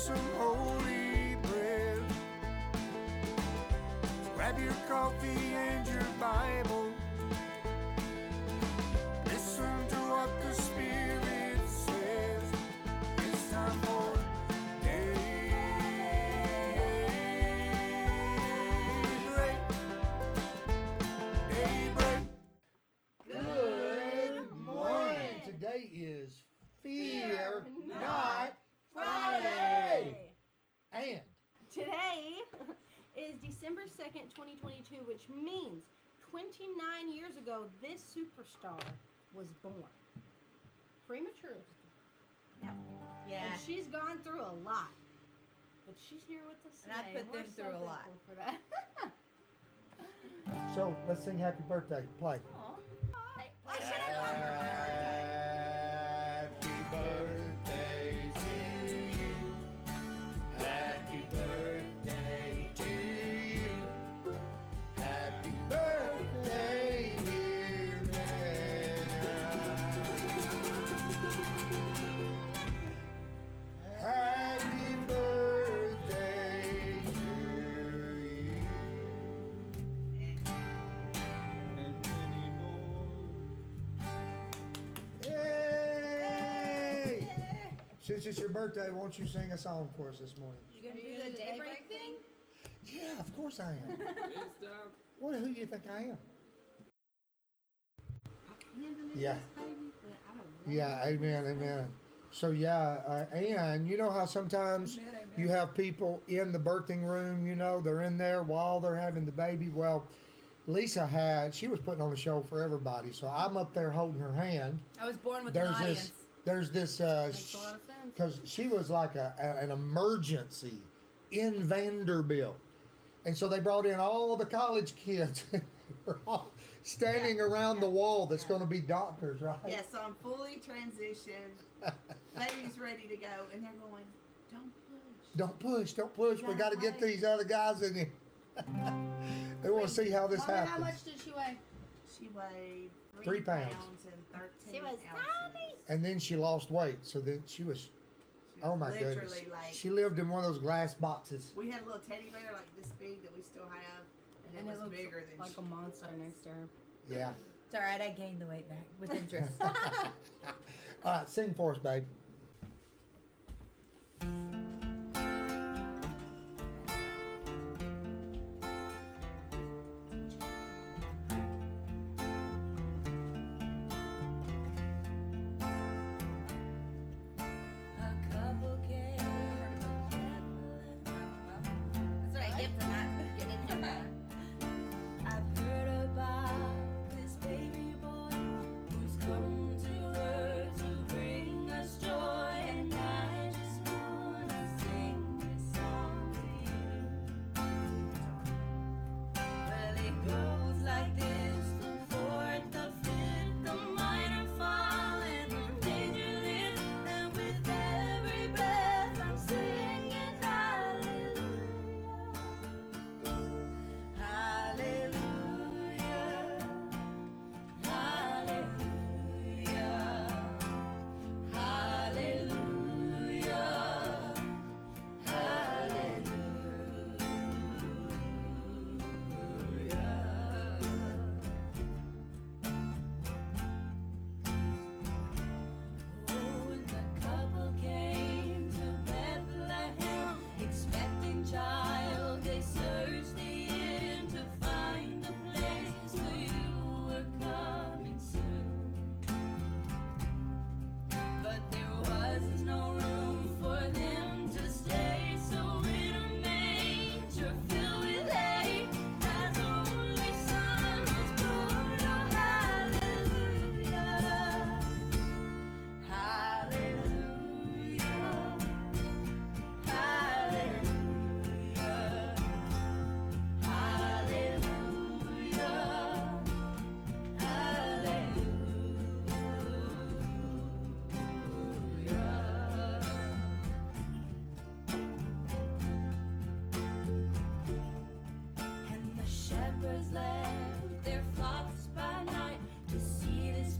some holy bread. Grab your coffee and your Bible. Listen to what the Spirit says. It's time for daybreak. Good morning. Today is Fear Not Friday. And today is December 2nd, 2022, which means 29 years ago, this superstar was born. Prematurely. Yeah. And she's gone through a lot. But she's here with us today. And I put them through a lot. For that. So, let's sing Happy Birthday. Play. Aww. Why should I love her? Happy birthday. Since it's your birthday, won't you sing a song for us this morning? You gonna do the daybreak thing? Yeah, of course I am. Well, who do you think I am? Yeah. Yeah, amen, amen. So and you know how sometimes you have people in the birthing room, you know, they're in there while they're having the baby. Well, she was putting on a show for everybody. So I'm up there holding her hand. I was born with an audience. Because she was like an emergency in Vanderbilt. And so they brought in all the college kids. We're all standing around the wall that's going to be doctors, right? Yes, so I'm fully transitioned. Baby's ready to go. And they're going, don't push. Don't push. We got to get these other guys in here. They want to see how this happens. How much did she weigh? She weighed 3 pounds and 13 ounces. And then she lost weight. So then she was oh my goodness. Like, she lived in one of those glass boxes. We had a little teddy bear like this big that we still have. And it was bigger than like a monster next to her. Yeah. It's all right. I gained the weight back with interest. All right. Sing for us, babe.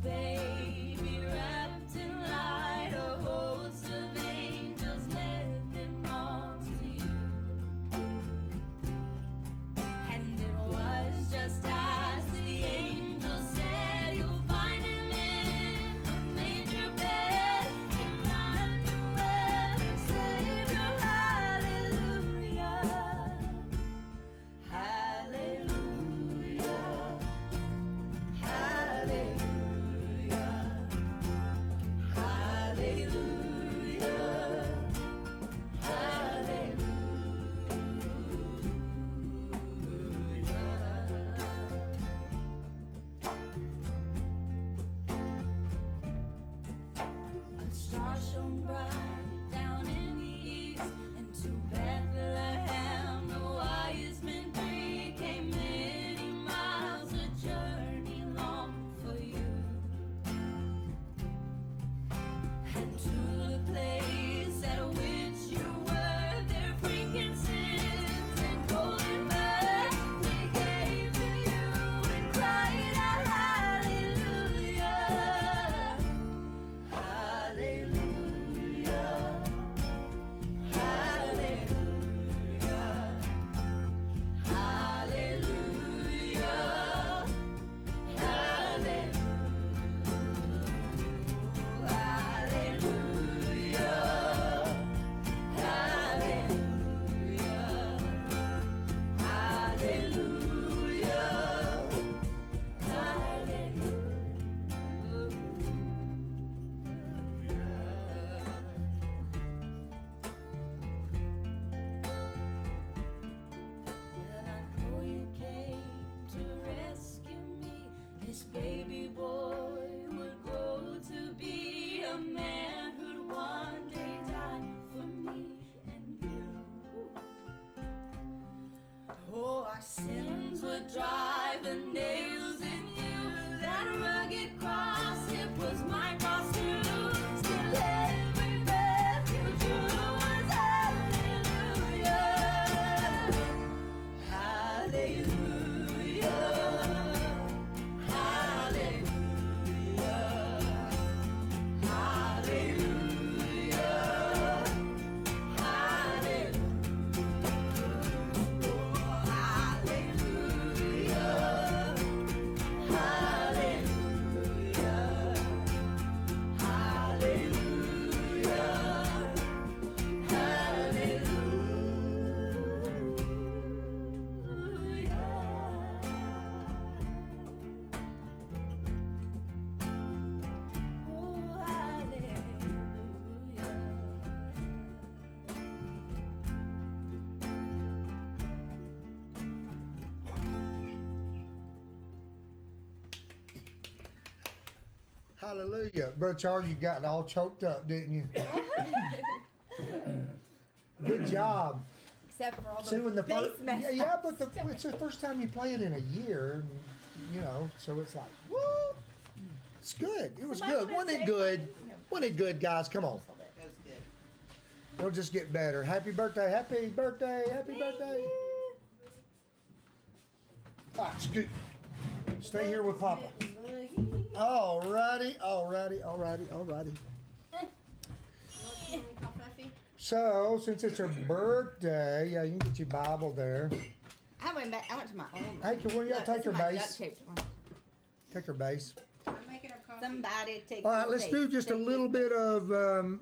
Baby wrapped in light, a host of angels led them on. Hallelujah. Brother Charles, you got it all choked up, didn't you? Good job. Except for all the but it's the first time you play it in a year, you know, so it's like, whoa. It's good. It was good. Wasn't it good? Wasn't it good, guys? Come on. It was good. It'll just get better. Happy birthday. Happy birthday. Happy birthday. Ah, scoot. Stay here with Papa. Alrighty. So, since it's her birthday, yeah, you can get your Bible there. I went to my own. Hey, can y'all take her base? Take her base. I'm making her coffee. Somebody take her base. All right, let's do just a little bit of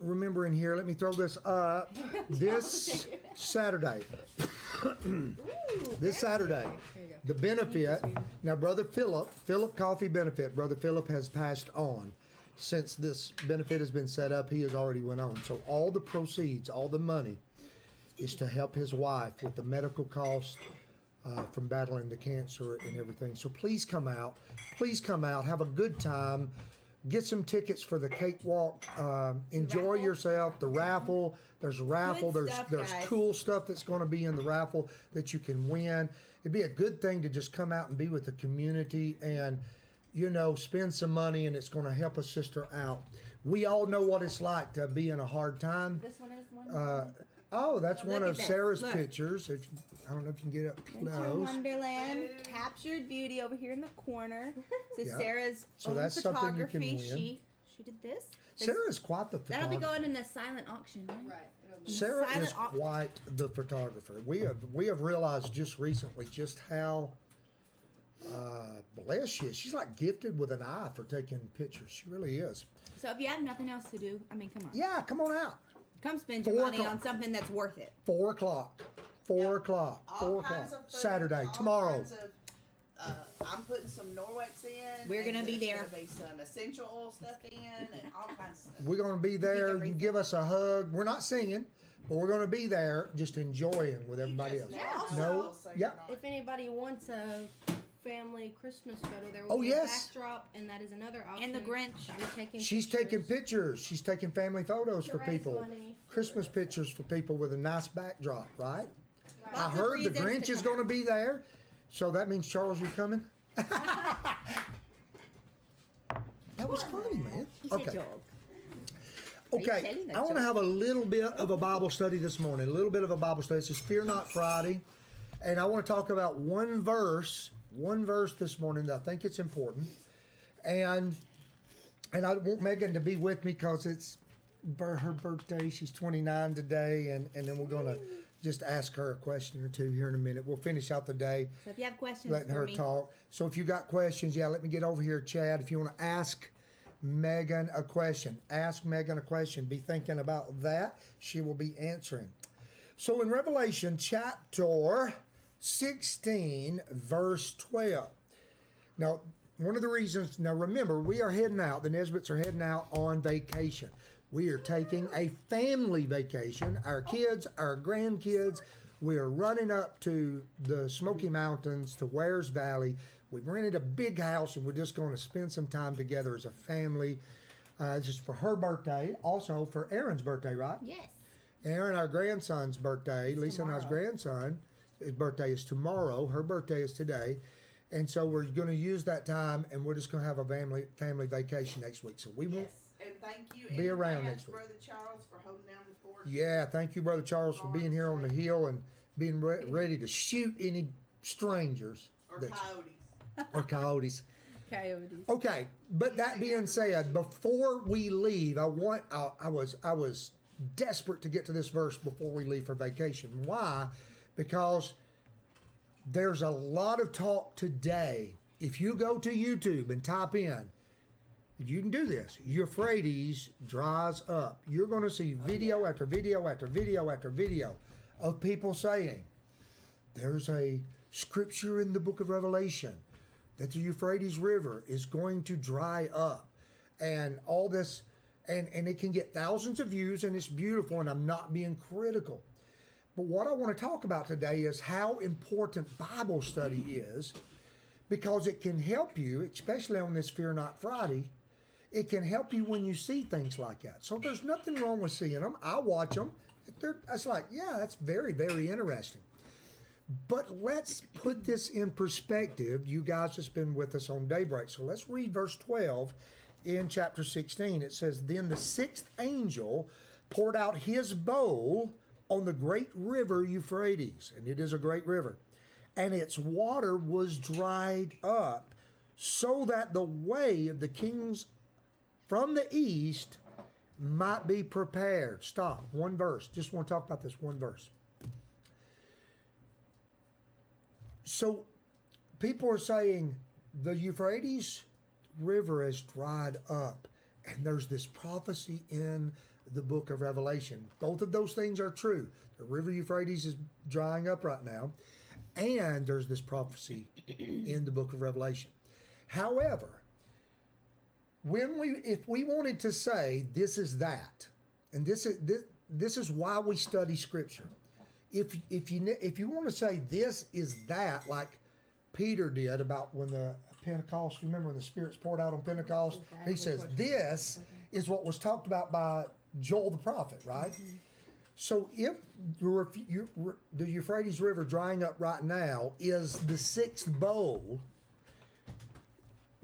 remembering here. Let me throw this up. This Saturday. This Saturday, the benefit. Now, Brother Philip Coffee benefit. Brother Philip has passed on. Since this benefit has been set up, he has already went on. So all the proceeds, all the money, is to help his wife with the medical costs from battling the cancer and everything. So please come out. Please come out. Have a good time. Get some tickets for the cakewalk. Enjoy yourself. The raffle. There's a raffle. There's cool stuff that's going to be in the raffle that you can win. It'd be a good thing to just come out and be with the community and, you know, spend some money, and it's going to help a sister out. We all know what it's like to be in a hard time. This one is one. Oh, that's one of Sarah's pictures. I don't know if you can get up close. Wonderland, captured beauty over here in the corner. So yeah. Sarah's so own that's photography. Something you can win. She did this. Sarah's quite the photographer. That'll be going in the silent auction, right? Sarah is quite the photographer. We have realized just recently just how blessed she is. She's like gifted with an eye for taking pictures. She really is. So if you have nothing else to do, I mean, come on. Yeah, come on out. Come spend your money on something that's worth it. 4 o'clock. Saturday. Tomorrow. I'm putting some Norwex in. We're going to be there. There's going to be some essential oil stuff in and all kinds of stuff. We're going to be there. Give us a hug. We're not singing, but we're going to be there just enjoying with everybody else. Yeah. If anybody wants a family Christmas photo. There will be a backdrop, and that is another option. And the Grinch. She's taking pictures. She's taking family photos for people. Christmas pictures for people with a nice backdrop, right? I heard the Grinch is going to be there. So that means, Charles, you're coming? That was funny, man. Okay, I want to have a little bit of a Bible study this morning. This is Fear Not Friday. And I want to talk about one verse this morning that I think it's important. And I want Megan to be with me because it's her birthday. She's 29 today. And then we're going to just ask her a question or two here in a minute. We'll finish out the day. So if you have questions, letting her talk. So if you got questions, let me get over here, Chad. If you want to ask Megan a question, be thinking about that. She will be answering. So in Revelation chapter 16, verse 12. Now, one of the reasons, now remember, we are heading out. The Nesbitts are heading out on vacation. We are taking a family vacation. Our kids, our grandkids. We are running up to the Smoky Mountains, to Ware's Valley. We've rented a big house, and we're just going to spend some time together as a family. Just for her birthday, also for Aaron's birthday, right? Yes. Aaron, our grandson's birthday, Lisa and I's grandson, his birthday is tomorrow. Her birthday is today. And so we're going to use that time, and we're just going to have a family vacation next week. So we will be around next week. Brother Charles for holding down the fort. Yeah, thank you, Brother Charles, for being here on the hill and being ready to shoot any strangers. Or coyotes. Okay, but that being said, before we leave, I was desperate to get to this verse before we leave for vacation. Why? Because there's a lot of talk today. If you go to YouTube and type in, you can do this, Euphrates dries up. You're going to see video after video after video after video of people saying, there's a scripture in the book of Revelation that the Euphrates River is going to dry up and all this. And it can get thousands of views, and it's beautiful, and I'm not being critical. But what I want to talk about today is how important Bible study is, because it can help you, especially on this Fear Not Friday. It can help you when you see things like that. So there's nothing wrong with seeing them. I watch them. It's like, yeah, that's very, very interesting. But let's put this in perspective. You guys have been with us on Daybreak. So let's read verse 12. In chapter 16, it says, Then the sixth angel poured out his bowl on the great river Euphrates, and it is a great river, and its water was dried up, so that the way of the kings from the east might be prepared. Stop. One verse. Just want to talk about this one verse. So people are saying the Euphrates River is dried up, and there's this prophecy in the book of Revelation. Both of those things are true. The river Euphrates is drying up right now, and there's this prophecy in the book of Revelation. However, if we wanted to say this is that, and this is why we study Scripture. If you want to say this is that, like Peter did about when the Pentecost, remember when the Spirit's poured out on Pentecost? He says, this is what was talked about by Joel the prophet, right? Mm-hmm. So if the Euphrates River drying up right now is the sixth bowl,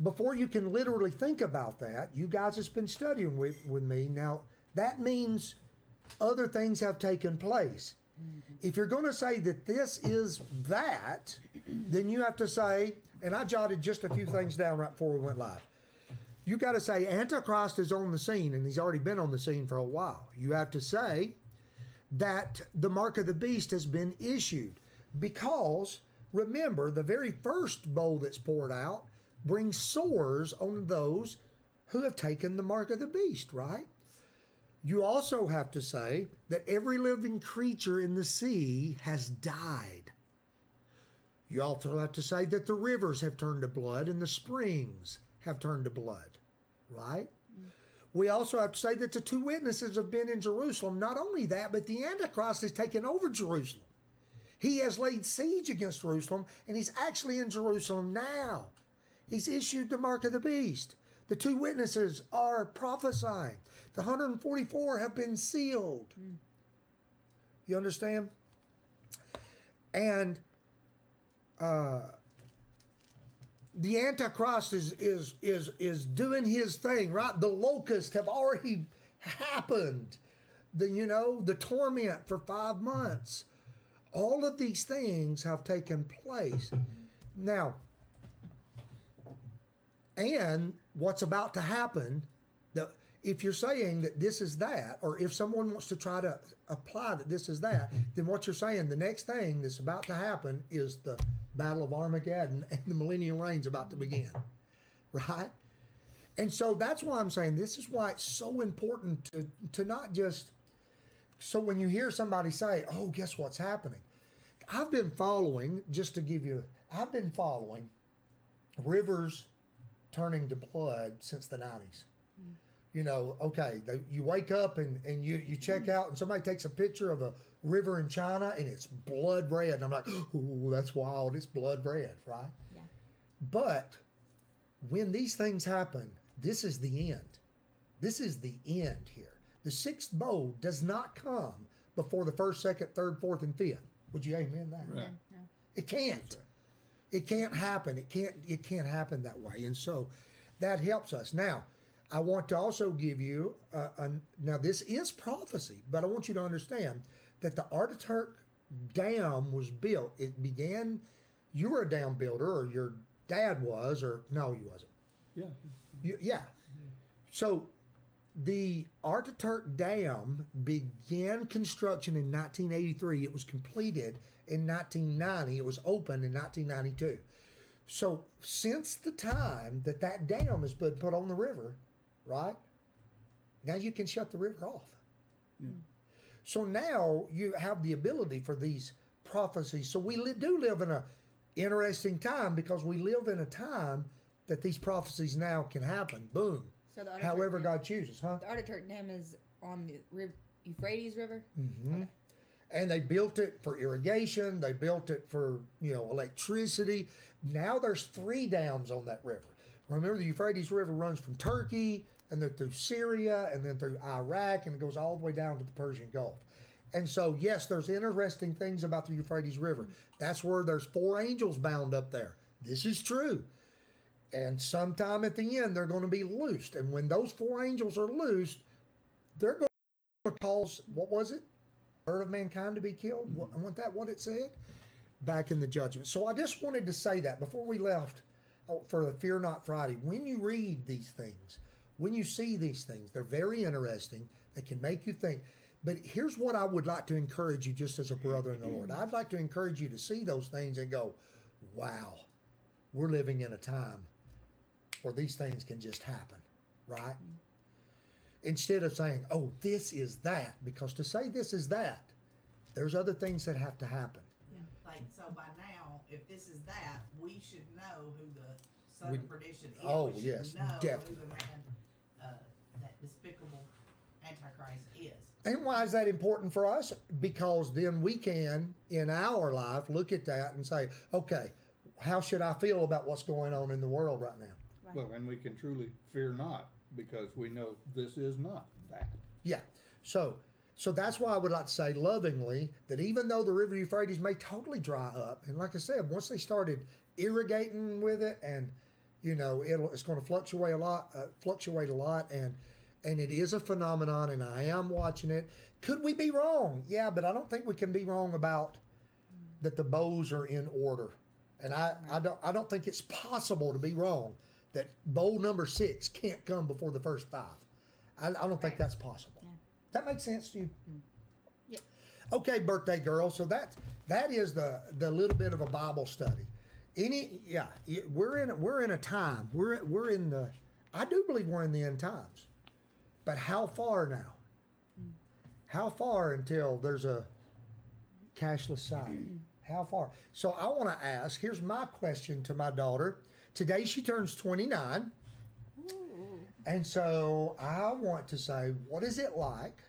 before you can literally think about that, you guys have been studying with me. Now, that means other things have taken place. If you're going to say that this is that, then you have to say, and I jotted just a few things down right before we went live. You got to say Antichrist is on the scene, and he's already been on the scene for a while. You have to say that the mark of the beast has been issued, because remember, the very first bowl that's poured out brings sores on those who have taken the mark of the beast, right? You also have to say that every living creature in the sea has died. You also have to say that the rivers have turned to blood and the springs have turned to blood, right? Mm-hmm. We also have to say that the two witnesses have been in Jerusalem. Not only that, but the Antichrist has taken over Jerusalem. He has laid siege against Jerusalem, and he's actually in Jerusalem now. He's issued the mark of the beast. The two witnesses are prophesying. The 144 have been sealed. You understand? And the Antichrist is doing his thing, right? The locusts have already happened. The torment for 5 months. All of these things have taken place. Now, and what's about to happen, if you're saying that this is that, or if someone wants to try to apply that this is that, then what you're saying, the next thing that's about to happen is the Battle of Armageddon and the millennial reign's about to begin, right? And so that's why I'm saying this is why it's so important to not just, so when you hear somebody say, oh, guess what's happening? I've been following, just to give you, I've been following rivers turning to blood since the 90s. You wake up and you check out and somebody takes a picture of a river in China and it's blood red. And I'm like, oh, that's wild. It's blood red, right? Yeah. But when these things happen, this is the end. This is the end here. The sixth bowl does not come before the first, second, third, fourth, and fifth. Would you amen that? Right. Yeah. It can't. It can't happen. It can't happen that way. And so that helps us. Now, I want to also give you, now this is prophecy, but I want you to understand that the Atatürk dam was built. It began, you were a dam builder, or your dad was, or no, you wasn't. Yeah. Yeah. So the Atatürk dam began construction in 1983. It was completed in 1990. It was opened in 1992. So since the time that dam has been put on the river, right? Now you can shut the river off. Yeah. So now you have the ability for these prophecies. So we do live in an interesting time, because we live in a time that these prophecies now can happen. Boom. So however God chooses, huh? The Atatürk Dam is on the Euphrates River? Mm-hmm. Okay. And they built it for irrigation. They built it for, electricity. Now there's 3 dams on that river. Remember, the Euphrates River runs from Turkey and then through Syria and then through Iraq, and it goes all the way down to the Persian Gulf. And so, yes, there's interesting things about the Euphrates River. That's where there's 4 angels bound up there. This is true. And sometime at the end, they're going to be loosed. And when those 4 angels are loosed, they're going to cause, what was it? Bird of mankind to be killed? Wasn't that what it said? Back in the judgment. So I just wanted to say that before we left for the Fear Not Friday. When you read these things, when you see these things, they're very interesting. They can make you think. But here's what I would like to encourage you, just as a brother in the Lord. I'd like to encourage you to see those things and go, wow, we're living in a time where these things can just happen, right? Instead of saying, oh, this is that, because to say this is that, there's other things that have to happen. Yeah. So by now, if this is that, we should know who the son of perdition is. Oh, we yes, know definitely. Who the man, that despicable Antichrist is. And why is that important for us? Because then we can, in our life, look at that and say, okay, how should I feel about what's going on in the world right now? Right. Well, and we can truly fear not, because we know this is not that. Yeah. So that's why I would like to say lovingly that even though the River Euphrates may totally dry up, and like I said, once they started irrigating with it, and it's going to fluctuate a lot, and it is a phenomenon, and I am watching it. Could we be wrong? Yeah, but I don't think we can be wrong about that. The bows are in order, and I don't think it's possible to be wrong that bowl number 6 can't come before the first 5. I don't think that's possible. Yeah. That makes sense to you? Yeah. Okay, birthday girl. So that is the little bit of a Bible study. We're in a time. We're in the. I do believe we're in the end times, but how far now? How far until there's a cashless sign? How far? So I want to ask. Here's my question to my daughter. Today she turns 29, and so I want to say, what is it like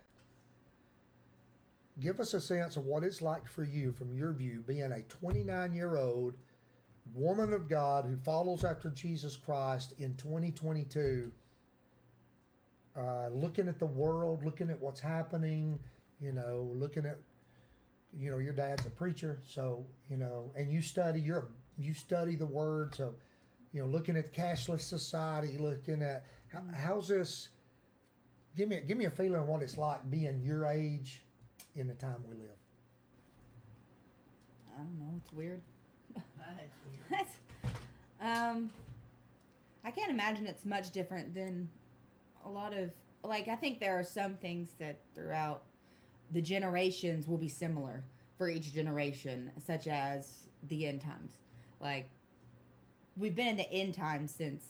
give us a sense of what it's like for you, from your view, being a 29-year-old woman of God who follows after Jesus Christ in 2022, looking at the world, looking at what's happening, looking at, your dad's a preacher, so, and you study the word, so, looking at cashless society, looking at, how's this, give me a feeling of what it's like being your age in the time we live. I don't know, it's weird. I can't imagine it's much different than a lot of, I think there are some things that throughout the generations will be similar for each generation, such as the end times. We've been in the end times since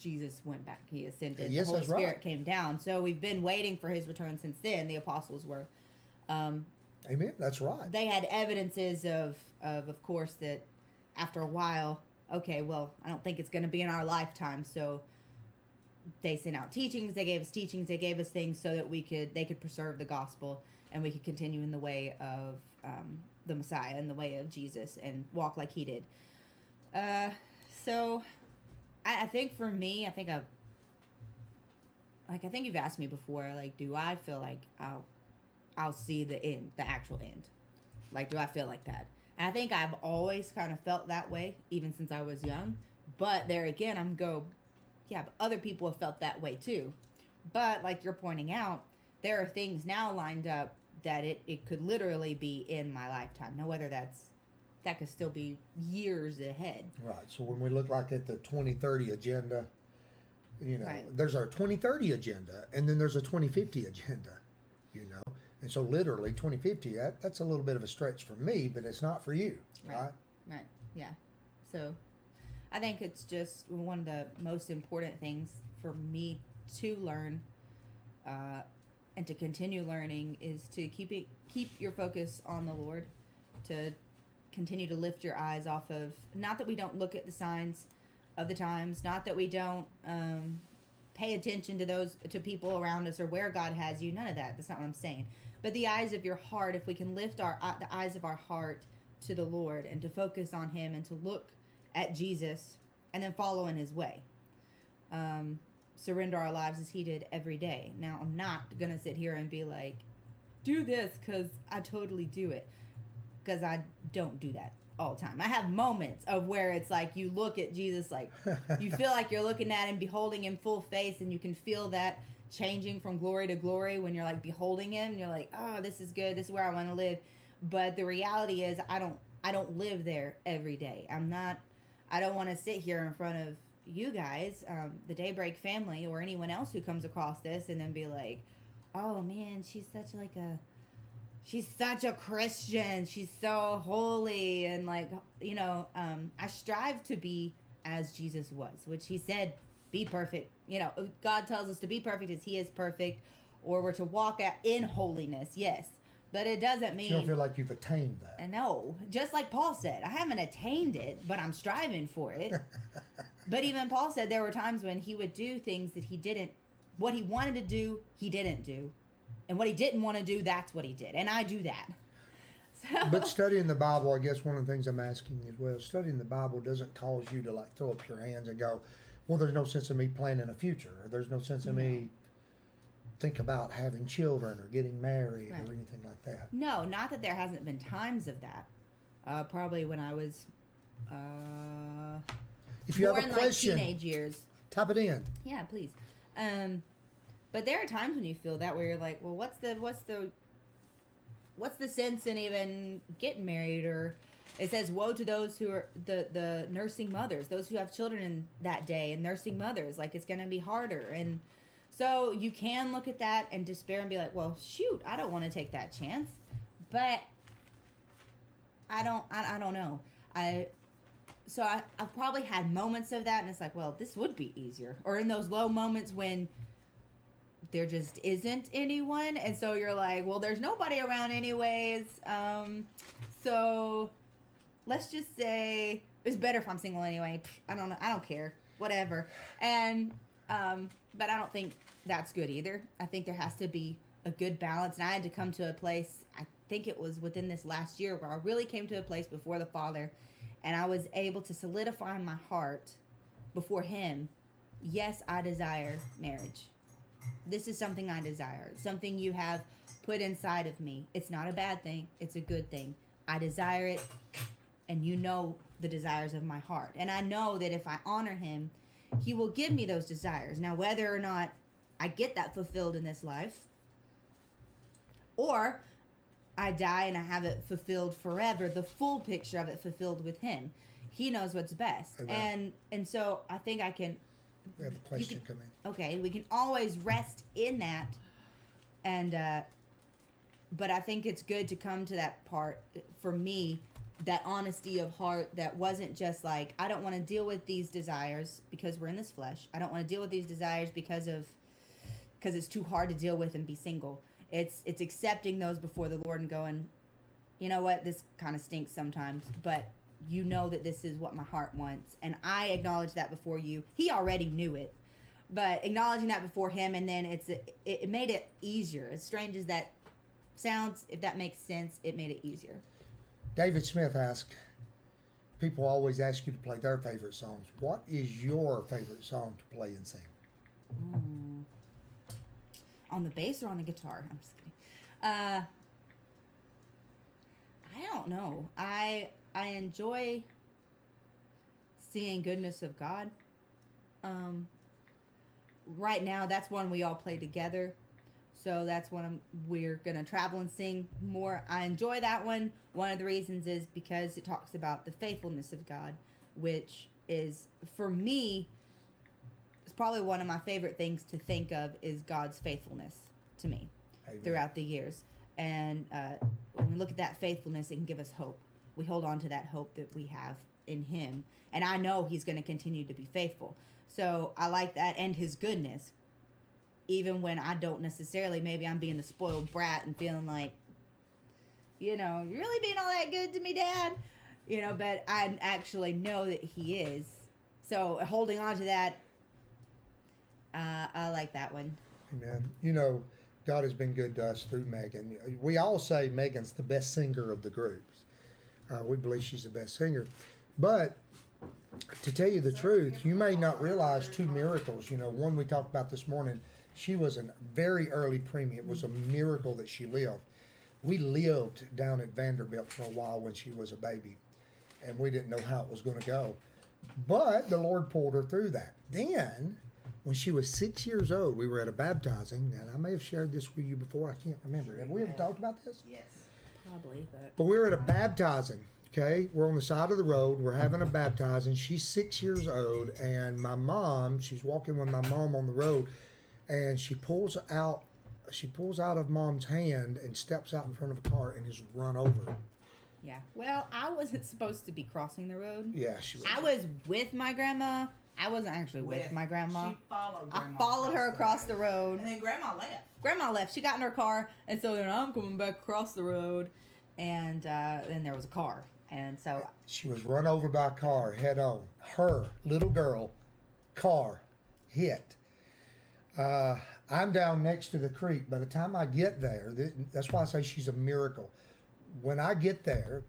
Jesus went back. He ascended. Yes, the Holy Spirit came down. So we've been waiting for his return since then. The apostles were. Amen. That's right. They had evidences of course, that after a while, I don't think it's going to be in our lifetime. So they sent out teachings. They gave us teachings. They gave us things so that they could preserve the gospel, and we could continue in the way of the Messiah and the way of Jesus and walk like he did. So I think for me, I think you've asked me before, do I feel like I'll see the end, the actual end? Do I feel like that? And I think I've always kind of felt that way, even since I was young. But there again, but other people have felt that way too. But like you're pointing out, there are things now lined up that it could literally be in my lifetime. Now, whether that could still be years ahead. Right. So when we look at the 2030 agenda, right. There's our 2030 agenda, and then there's a 2050 agenda, And so literally 2050, that's a little bit of a stretch for me, but it's not for you, right? Right. Yeah. So I think it's just one of the most important things for me to learn and to continue learning is to keep your focus on the Lord, to continue to lift your eyes off of, not that we don't look at the signs of the times, not that we don't pay attention to people around us or where God has you. None of that. That's not what I'm saying. But the eyes of your heart, if we can lift the eyes of our heart to the Lord and to focus on him and to look at Jesus and then follow in his way. Surrender our lives as he did every day. Now, I'm not going to sit here and be like, do this because I totally do it. Because I don't do that all the time. I have moments of where it's you look at Jesus, you feel like you're looking at him, beholding him full face, and you can feel that changing from glory to glory when you're beholding him, and you're oh, this is good, this is where I want to live. But the reality is I don't live there every day. I don't want to sit here in front of you guys, the Daybreak family, or anyone else who comes across this, and then be like, oh man, she's such a Christian. She's so holy. And I strive to be as Jesus was, which he said, be perfect. God tells us to be perfect as he is perfect, or we're to walk in holiness. Yes. But it doesn't mean you don't feel like you've attained that. No, just like Paul said, I haven't attained it, but I'm striving for it. But even Paul said there were times when he would do things that what he wanted to do, he didn't do. And what he didn't want to do, that's what he did. And I do that. But studying the Bible, I guess one of the things I'm asking as well, studying the Bible doesn't cause you to throw up your hands and go, well, there's no sense in me planning a future. Or there's no sense in me think about having children or getting married or anything like that. No, not that there hasn't been times of that. Probably when I was if you more have a in question, teenage years. Type it in. Yeah, please. But there are times when you feel that where you're well, what's the sense in even getting married? Or it says, woe to those who are the nursing mothers, those who have children in that day and nursing mothers, it's going to be harder. And so you can look at that and despair and be well, shoot, I don't want to take that chance. But I don't know. I've probably had moments of that, and it's well, this would be easier. Or in those low moments when there just isn't anyone, and so you're well, there's nobody around anyways, so let's just say it's better if I'm single anyway. I don't know, I don't care, whatever. And but I don't think that's good either. I think there has to be a good balance. And I had to come to a place, I think it was within this last year, where I really came to a place before the Father, and I was able to solidify my heart before Him. Yes, I desire marriage. This is something I desire. It's something you have put inside of me. It's not a bad thing. It's a good thing. I desire it, and you know the desires of my heart. And I know that if I honor Him, He will give me those desires. Now, whether or not I get that fulfilled in this life, or I die and I have it fulfilled forever, the full picture of it fulfilled with Him, He knows what's best. And so I think I can... We have a question coming. Okay, we can always rest in that. And, but I think it's good to come to that part, for me, that honesty of heart that wasn't just like, I don't want to deal with these desires because we're in this flesh. I don't want to deal with these desires because it's too hard to deal with and be single. It's accepting those before the Lord and going, you know what, this kind of stinks sometimes, but you know that this is what my heart wants. And I acknowledge that before you. He already knew it, but acknowledging that before Him. And then it made it easier. As strange as that sounds, if that makes sense, it made it easier. David Smith asked, people always ask you to play their favorite songs. What is your favorite song to play and sing? On the bass or on the guitar? I'm just kidding. I don't know. I enjoy singing Goodness of God. Right now, that's one we all play together. So that's one we're going to travel and sing more. I enjoy that one. One of the reasons is because it talks about the faithfulness of God, which is, for me, it's probably one of my favorite things to think of, is God's faithfulness to me. Amen. Throughout the years. And when we look at that faithfulness, it can give us hope. We hold on to that hope that we have in Him. And I know He's going to continue to be faithful. So I like that, and His goodness. Even when I don't necessarily, maybe I'm being the spoiled brat and feeling like, you know, you're really being all that good to me, Dad. You know, but I actually know that He is. So holding on to that, I like that one. Amen. You know, God has been good to us through Megan. We all say Megan's the best singer of the groups. We believe she's the best singer. But to tell you the truth, you may not realize two miracles. You know, one we talked about this morning, she was a very early preemie. It was a miracle that she lived. We lived down at Vanderbilt for a while when she was a baby, and we didn't know how it was going to go. But the Lord pulled her through that. Then, when she was 6 years old, we were at a baptizing, and I may have shared this with you before. I can't remember. Have we ever talked about this? Yes, probably. But we were at a baptizing, okay? We're on the side of the road. We're having a baptizing. She's 6 years old, and my mom, she's walking with my mom on the road, and she pulls out of Mom's hand and steps out in front of a car and is run over. Yeah. Well, I wasn't supposed to be crossing the road. Yeah, she was. I was with my grandma. I wasn't actually with my grandma. She followed grandma. I followed her across the road. And then grandma left. She got in her car, and so then I'm coming back across the road, and then there was a car. And so she was run over by a car head on. Her little girl car hit. I'm down next to the creek. By the time I get there, that's why I say she's a miracle. When I get there,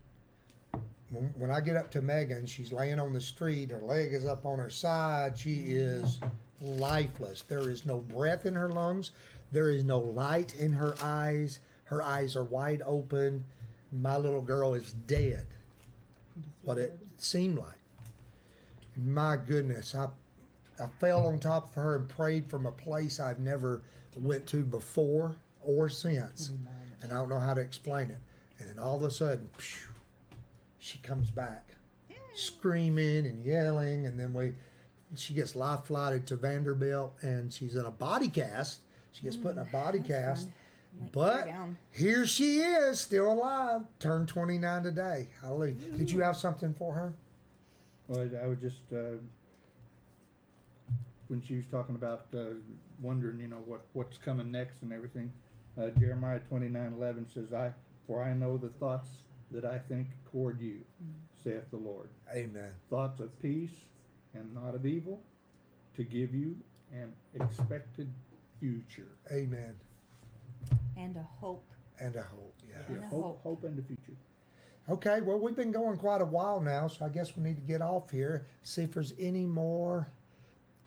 when I get up to Megan, she's laying on the street. Her leg is up on her side. She is lifeless. There is no breath in her lungs. There is no light in her eyes. Her eyes are wide open. My little girl is dead. What it seemed like. My goodness, I fell on top of her and prayed from a place I've never went to before or since. And I don't know how to explain it. And then all of a sudden, she comes back screaming and yelling. And then she gets life flighted to Vanderbilt, and she's in a body cast. She gets put in a body cast. But here she is, still alive, turned 29 today. Hallelujah. Did you have something for her? Well, I would just... when she was talking about wondering, you know, what's coming next and everything, Jeremiah 29:11 says, "For I know the thoughts that I think toward you, saith the Lord." Amen. Thoughts of peace and not of evil, to give you an expected future. Amen. And a hope. And a hope, yeah. And a hope. Hope in the future. Okay, well, we've been going quite a while now, so I guess we need to get off here. See if there's any more.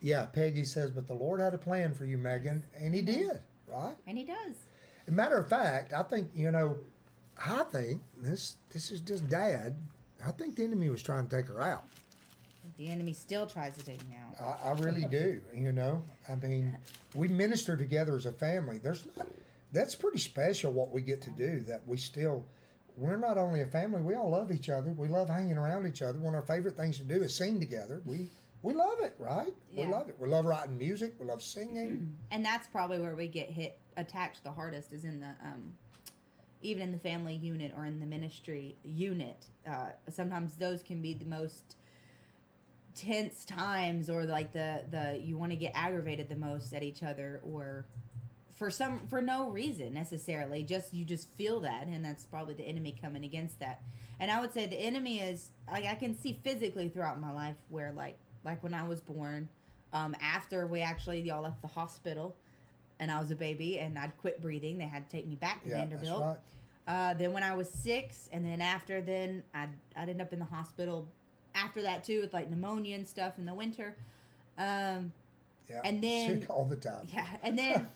Yeah, Peggy says, but the Lord had a plan for you, Megan, and he did, right? And he does. As a matter of fact, I think, you know, I think, this is just Dad, I think the enemy was trying to take her out. The enemy still tries to take me out. I really do, you know. I mean, we minister together as a family. That's pretty special what we get to do, that we're not only a family, we all love each other. We love hanging around each other. One of our favorite things to do is sing together. We love it, right? Yeah. We love it. We love writing music. We love singing. And that's probably where we get attacked the hardest is in the, even in the family unit or in the ministry unit. Sometimes those can be the most tense times, or like the you want to get aggravated the most at each other, or for no reason necessarily. You just feel that, and that's probably the enemy coming against that. And I would say the enemy is like I can see physically throughout my life where like when I was born, after we actually y'all left the hospital, and I was a baby and I'd quit breathing. They had to take me back to Vanderbilt. That's right. Then when I was 6, and then after then I'd end up in the hospital. After that too, with like pneumonia and stuff in the winter, and then sick all the time. Yeah, and then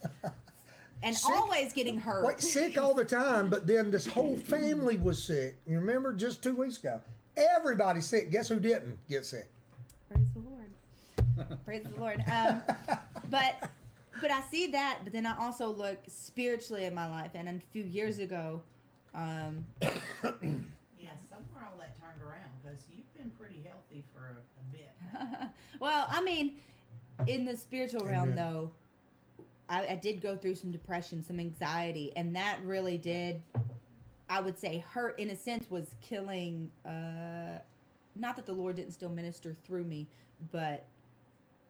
and sick, always getting hurt. Like sick all the time, but then this whole family was sick. You remember just 2 weeks ago, everybody's sick. Guess who didn't get sick? Praise the Lord. Praise the Lord. But I see that. But then I also look spiritually at my life, and a few years ago. Yeah, somewhere all that turned around because you've been pretty healthy for a bit. Well, I mean, in the spiritual realm, though, I did go through some depression, some anxiety, and that really did, I would say, hurt in a sense was killing. Not that the Lord didn't still minister through me, but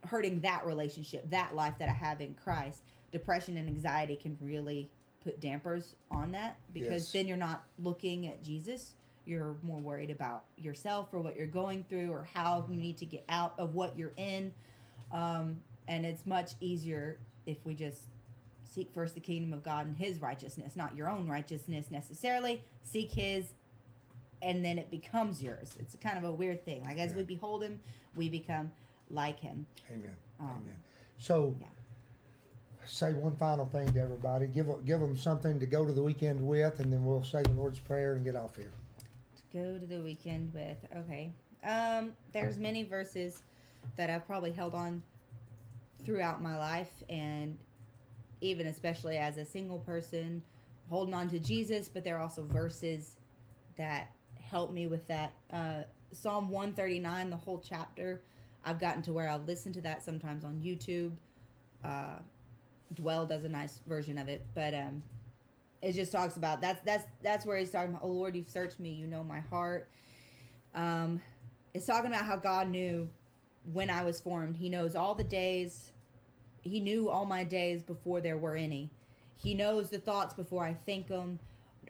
hurting that relationship, that life that I have in Christ. Depression and anxiety can really put dampers on that because then you're not looking at Jesus. You're more worried about yourself or what you're going through or how you need to get out of what you're in. And it's much easier if we just seek first the kingdom of God and his righteousness, not your own righteousness necessarily. Seek his, and then it becomes yours. It's kind of a weird thing. Like as we behold him, we become like him. Amen. Amen. So say one final thing to everybody. Give them something to go to the weekend with, and then we'll say the Lord's Prayer and get off here. Go to the weekend with. Okay. There's many verses that I've probably held on throughout my life, and even especially as a single person holding on to Jesus, but there are also verses that help me with that. Psalm 139, the whole chapter, I've gotten to where I'll listen to that sometimes on YouTube. Dwell does a nice version of it, but it just talks about that's where he's talking about, oh Lord, you've searched me, you know my heart. It's talking about how God knew when I was formed. He knows all the days. He knew all my days before there were any. He knows the thoughts before I think them.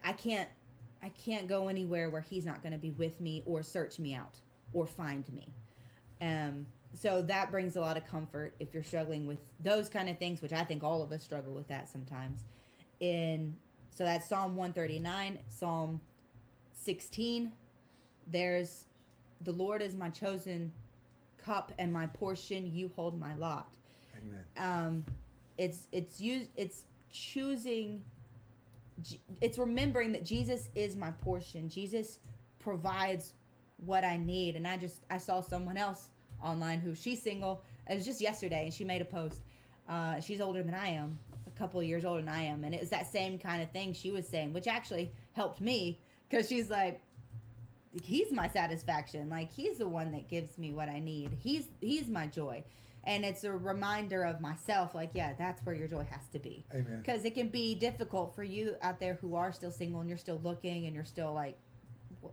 I can't go anywhere where he's not going to be with me or search me out or find me. So that brings a lot of comfort if you're struggling with those kind of things, which I think all of us struggle with that sometimes. So that's Psalm 139, Psalm 16. There's, the Lord is my chosen cup and my portion, you hold my lot. Amen. It's remembering that Jesus is my portion. Jesus provides what I need. And I saw someone else online who she's single. It was just yesterday, and she made a post. She's older than I am. Couple of years older than I am, and it was that same kind of thing she was saying, which actually helped me because she's like, he's my satisfaction, like he's the one that gives me what I need, he's my joy. And it's a reminder of myself, like that's where your joy has to be. Amen. Because it can be difficult for you out there who are still single and you're still looking and you're still like,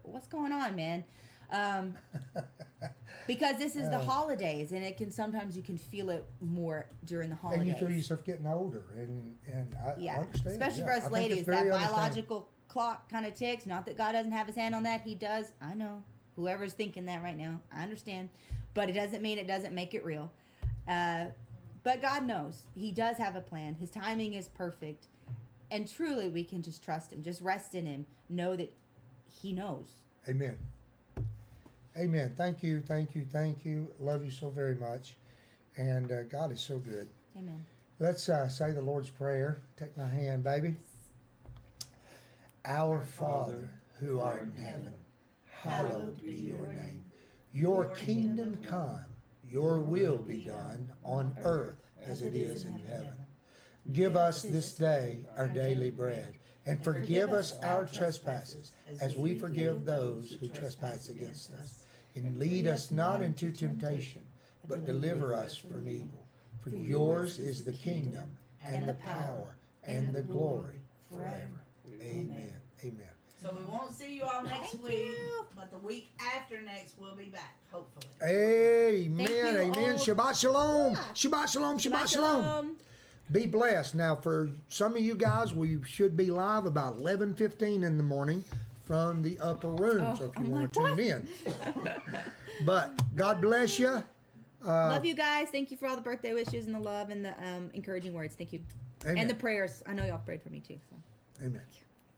what's going on, man? Because this is the holidays, and it can sometimes you can feel it more during the holidays. And you feel yourself getting older, and I understand. Especially for us ladies, that biological clock kind of ticks. Not that God doesn't have his hand on that. He does. I know. Whoever's thinking that right now, I understand. But it doesn't mean it doesn't make it real. But God knows. He does have a plan. His timing is perfect. And truly, we can just trust him. Just rest in him. Know that he knows. Amen. Amen. Thank you. Thank you. Thank you. Love you so very much. And God is so good. Amen. Let's say the Lord's Prayer. Take my hand, baby. Our Father, who art in heaven, hallowed be your name. Your kingdom come, your will be done on earth as it is in heaven. Give us this day our daily bread, and forgive us our trespasses, as we forgive those who trespass against us. And lead us not into temptation, but deliver us from evil. For yours is the kingdom, and the power, and the glory, forever. Amen. Amen. So we won't see you all next week, but the week after next we'll be back, hopefully. Amen. Amen. Shabbat shalom. Shabbat shalom. Shabbat shalom. Be blessed. Now, for some of you guys, we should be live about 11:15 in the morning from the upper room, so if you want to tune in. But God bless you. Love you guys. Thank you for all the birthday wishes and the love and the encouraging words. Thank you. Amen. And the prayers. I know y'all prayed for me, too. So. Amen.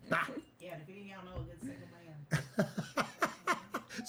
Bye. Yeah, if you y'all know a good single man.